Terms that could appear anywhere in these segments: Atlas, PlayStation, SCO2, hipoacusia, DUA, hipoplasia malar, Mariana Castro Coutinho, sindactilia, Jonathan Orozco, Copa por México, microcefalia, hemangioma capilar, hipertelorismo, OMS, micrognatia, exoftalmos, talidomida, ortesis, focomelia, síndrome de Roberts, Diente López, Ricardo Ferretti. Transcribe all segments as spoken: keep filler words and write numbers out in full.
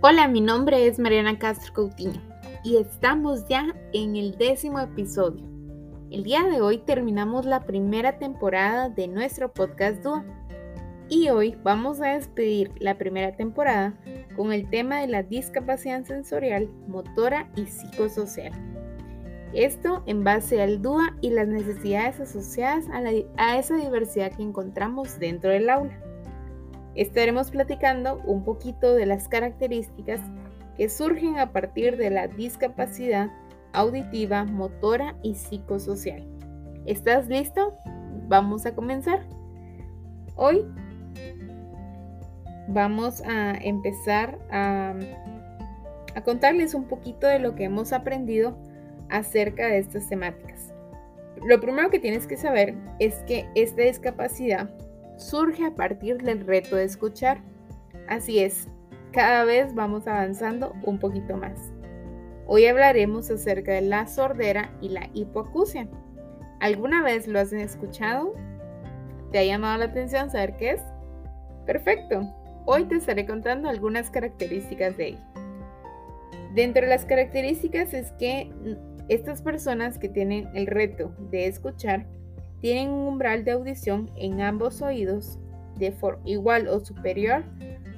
Hola, mi nombre es Mariana Castro Coutinho y estamos ya en el décimo episodio. El día de hoy terminamos la primera temporada de nuestro podcast D U A y hoy vamos a despedir la primera temporada con el tema de la discapacidad sensorial, motora y psicosocial. Esto en base al D U A y las necesidades asociadas a, la, a esa diversidad que encontramos dentro del aula. Estaremos platicando un poquito de las características que surgen a partir de la discapacidad auditiva, motora y psicosocial. ¿Estás listo? Vamos a comenzar. Hoy vamos a empezar a, a contarles un poquito de lo que hemos aprendido acerca de estas temáticas. Lo primero que tienes que saber es que esta discapacidad surge a partir del reto de escuchar. Así es, cada vez vamos avanzando un poquito más. Hoy hablaremos acerca de la sordera y la hipoacusia. ¿Alguna vez lo has escuchado? ¿Te ha llamado la atención saber qué es? Perfecto, hoy te estaré contando algunas características de ella. Dentro de las características es que estas personas que tienen el reto de escuchar tienen un umbral de audición en ambos oídos de forma igual o superior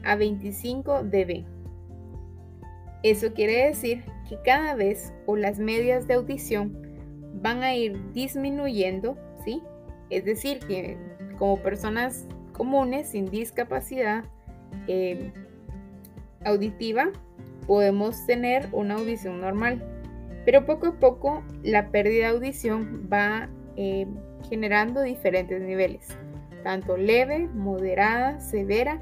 a veinticinco decibelios. Eso quiere decir que cada vez o las medias de audición van a ir disminuyendo, ¿sí? Es decir, que como personas comunes sin discapacidad eh, auditiva podemos tener una audición normal, pero poco a poco la pérdida de audición va eh, generando diferentes niveles, tanto leve, moderada, severa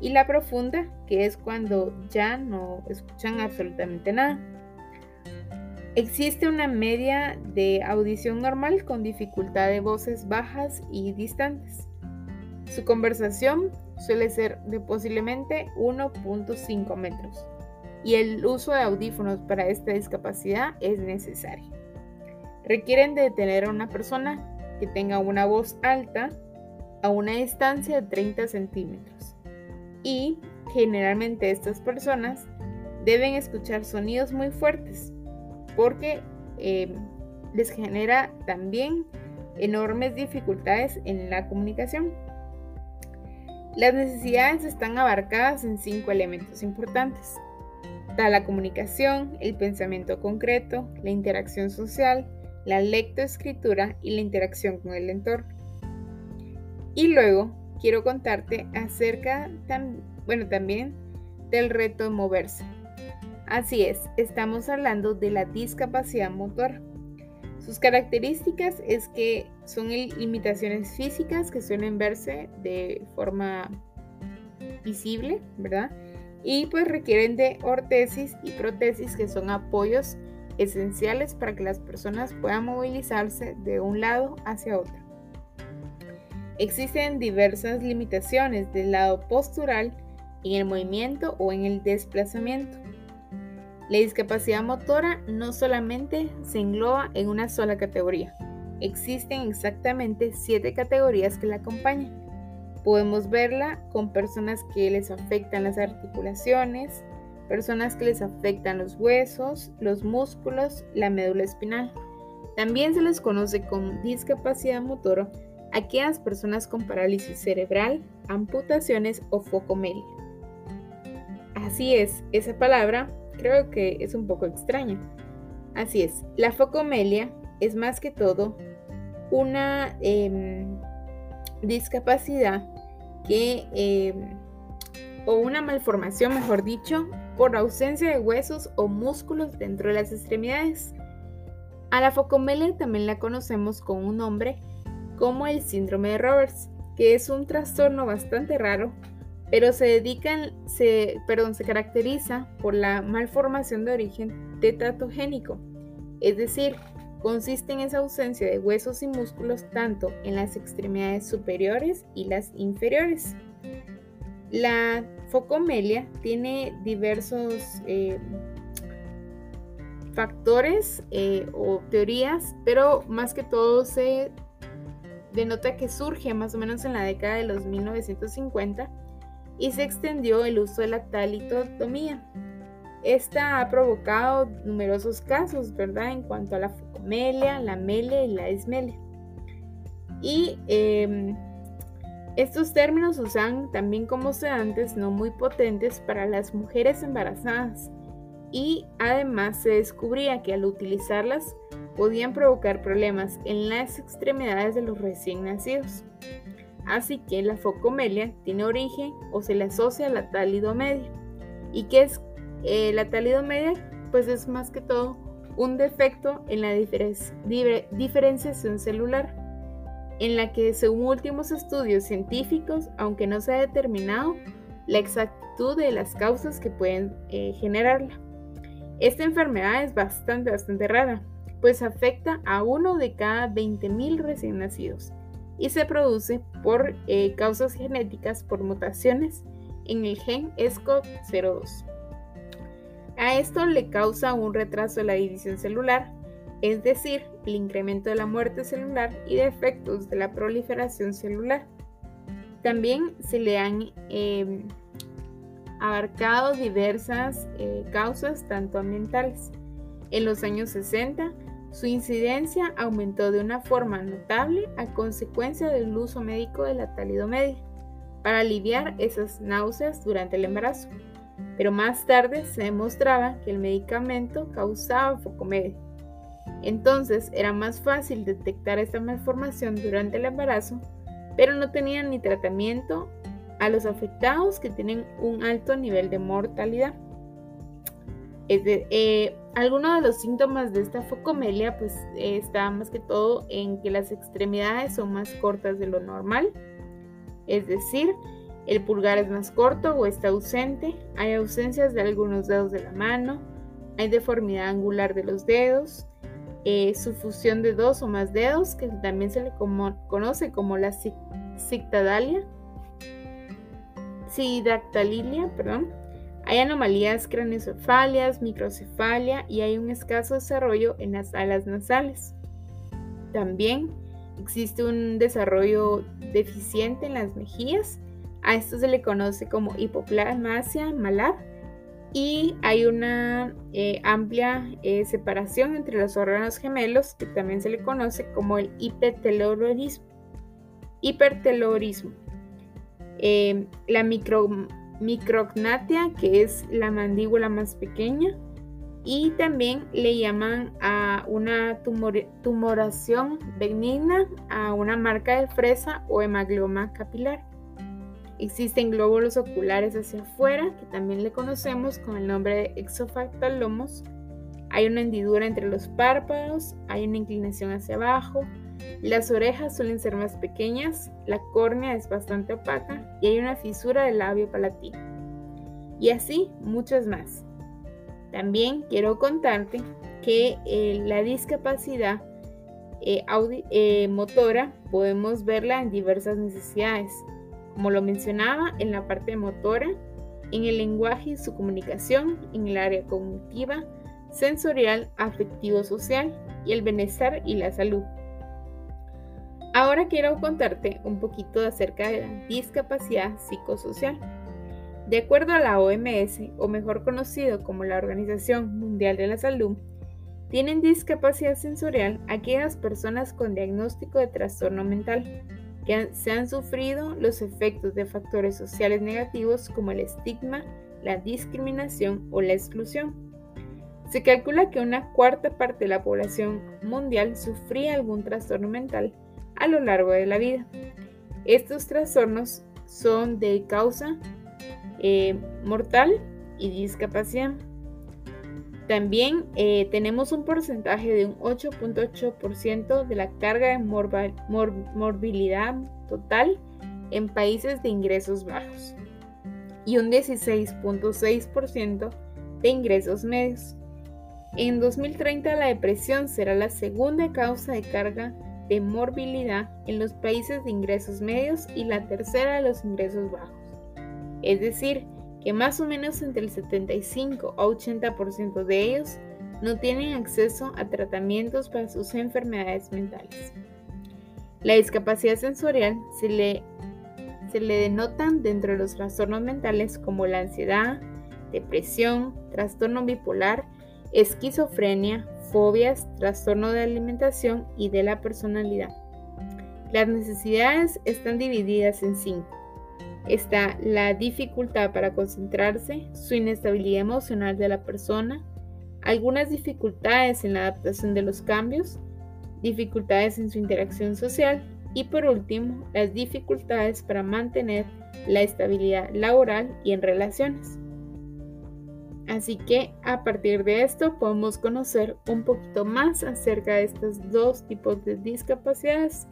y la profunda, que es cuando ya no escuchan absolutamente nada. Existe una media de audición normal con dificultad de voces bajas y distantes. Su conversación suele ser de posiblemente uno punto cinco metros y el uso de audífonos para esta discapacidad es necesario. Requieren de tener a una persona que tenga una voz alta a una distancia de treinta centímetros y generalmente estas personas deben escuchar sonidos muy fuertes porque eh, les genera también enormes dificultades en la comunicación. Las necesidades están abarcadas en cinco elementos importantes: está la comunicación, el pensamiento concreto, la interacción social, la lectoescritura y la interacción con el entorno. Y luego quiero contarte acerca, tam, bueno, también del reto de moverse. Así es, estamos hablando de la discapacidad motora. Sus características es que son limitaciones físicas que suelen verse de forma visible, ¿verdad? Y pues requieren de ortesis y prótesis, que son apoyos esenciales para que las personas puedan movilizarse de un lado hacia otro. Existen diversas limitaciones del lado postural en el movimiento o en el desplazamiento. La discapacidad motora no solamente se engloba en una sola categoría. Existen exactamente siete categorías que la acompañan. Podemos verla con personas que les afectan las articulaciones, personas que les afectan los huesos, los músculos, la médula espinal. También se les conoce como discapacidad motora a aquellas personas con parálisis cerebral, amputaciones o focomelia. Así es, esa palabra creo que es un poco extraña. Así es, la focomelia es más que todo una eh, discapacidad que, eh, o una malformación, mejor dicho, por ausencia de huesos o músculos dentro de las extremidades. A la focomelia también la conocemos con un nombre como el síndrome de Roberts, que es un trastorno bastante raro, pero se, dedican, se, perdón, se caracteriza por la malformación de origen teratogénico, es decir, consiste en esa ausencia de huesos y músculos tanto en las extremidades superiores y las inferiores. La focomelia tiene diversos eh, factores eh, o teorías, pero más que todo se denota que surge más o menos en la década de los mil novecientos cincuenta y se extendió el uso de la talidomida. Esta ha provocado numerosos casos, ¿verdad? En cuanto a la focomelia, la melia y la esmelia. Y eh, estos términos se usan también como sedantes no muy potentes para las mujeres embarazadas. Y además se descubría que al utilizarlas podían provocar problemas en las extremidades de los recién nacidos. Así que la focomelia tiene origen o se le asocia a la talidomedia. ¿Y qué es eh, la talidomedia? Pues es más que todo un defecto en la diferen- diver- diferenciación celular, en la que según últimos estudios científicos, aunque no se ha determinado la exactitud de las causas que pueden eh, generarla. Esta enfermedad es bastante, bastante rara, pues afecta a uno de cada veinte mil recién nacidos y se produce por eh, causas genéticas por mutaciones en el gen S C O dos. A esto le causa un retraso de la división celular, es decir, el incremento de la muerte celular y defectos de la proliferación celular. También se le han eh, abarcado diversas eh, causas, tanto ambientales. En los años sesenta, su incidencia aumentó de una forma notable a consecuencia del uso médico de la talidomedia para aliviar esas náuseas durante el embarazo. Pero más tarde se demostraba que el medicamento causaba focomedia. Entonces era más fácil detectar esta malformación durante el embarazo, pero no tenían ni tratamiento a los afectados que tienen un alto nivel de mortalidad. Este, eh, algunos de los síntomas de esta focomelia pues, eh, está más que todo en que las extremidades son más cortas de lo normal, es decir, el pulgar es más corto o está ausente, hay ausencias de algunos dedos de la mano, hay deformidad angular de los dedos, eh, sufusión de dos o más dedos, que también se le como, conoce como la sindactilia, sindactilia, perdón. Hay anomalías craneoencefálicas, microcefalia y hay un escaso desarrollo en las alas nasales. También existe un desarrollo deficiente en las mejillas. A esto se le conoce como hipoplasia malar y hay una eh, amplia eh, separación entre los órganos gemelos que también se le conoce como el hipertelorismo. hipertelorismo. Eh, la micro micrognatia, que es la mandíbula más pequeña, y también le llaman a una tumor- tumoración benigna a una marca de fresa o hemangioma capilar. Existen glóbulos oculares hacia afuera, que también le conocemos con el nombre de exoftalmos. Hay una hendidura entre los párpados, hay una inclinación hacia abajo. Las orejas suelen ser más pequeñas, la córnea es bastante opaca y hay una fisura del labio palatino. Y así muchas más. También quiero contarte que eh, la discapacidad eh, audi- eh, motora podemos verla en diversas necesidades. Como lo mencionaba, en la parte motora, en el lenguaje y su comunicación, en el área cognitiva, sensorial, afectivo-social y el bienestar y la salud. Ahora quiero contarte un poquito acerca de la discapacidad psicosocial. De acuerdo a la O M S, o mejor conocido como la Organización Mundial de la Salud, tienen discapacidad sensorial aquellas personas con diagnóstico de trastorno mental que han, se han sufrido los efectos de factores sociales negativos como el estigma, la discriminación o la exclusión. Se calcula que una cuarta parte de la población mundial sufría algún trastorno mental a lo largo de la vida. Estos trastornos son de causa eh, mortal y discapacidad. También eh, tenemos un porcentaje de un ocho punto ocho por ciento de la carga de morba, mor, morbilidad total en países de ingresos bajos y un dieciséis punto seis por ciento de ingresos medios. En dos mil treinta la depresión será la segunda causa de carga de morbilidad en los países de ingresos medios y la tercera de los ingresos bajos. Es decir, que más o menos entre el setenta y cinco a ochenta por ciento de ellos no tienen acceso a tratamientos para sus enfermedades mentales. La discapacidad sensorial se le, se le denotan dentro de los trastornos mentales como la ansiedad, depresión, trastorno bipolar, esquizofrenia, fobias, trastorno de alimentación y de la personalidad. Las necesidades están divididas en cinco. Está la dificultad para concentrarse, su inestabilidad emocional de la persona, algunas dificultades en la adaptación de los cambios, dificultades en su interacción social y por último, las dificultades para mantener la estabilidad laboral y en relaciones. Así que a partir de esto podemos conocer un poquito más acerca de estos dos tipos de discapacidades.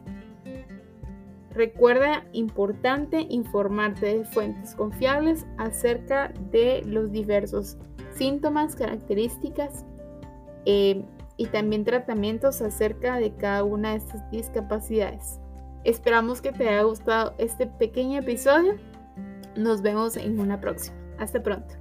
Recuerda, importante informarte de fuentes confiables acerca de los diversos síntomas, características eh, y también tratamientos acerca de cada una de estas discapacidades. Esperamos que te haya gustado este pequeño episodio. Nos vemos en una próxima. Hasta pronto.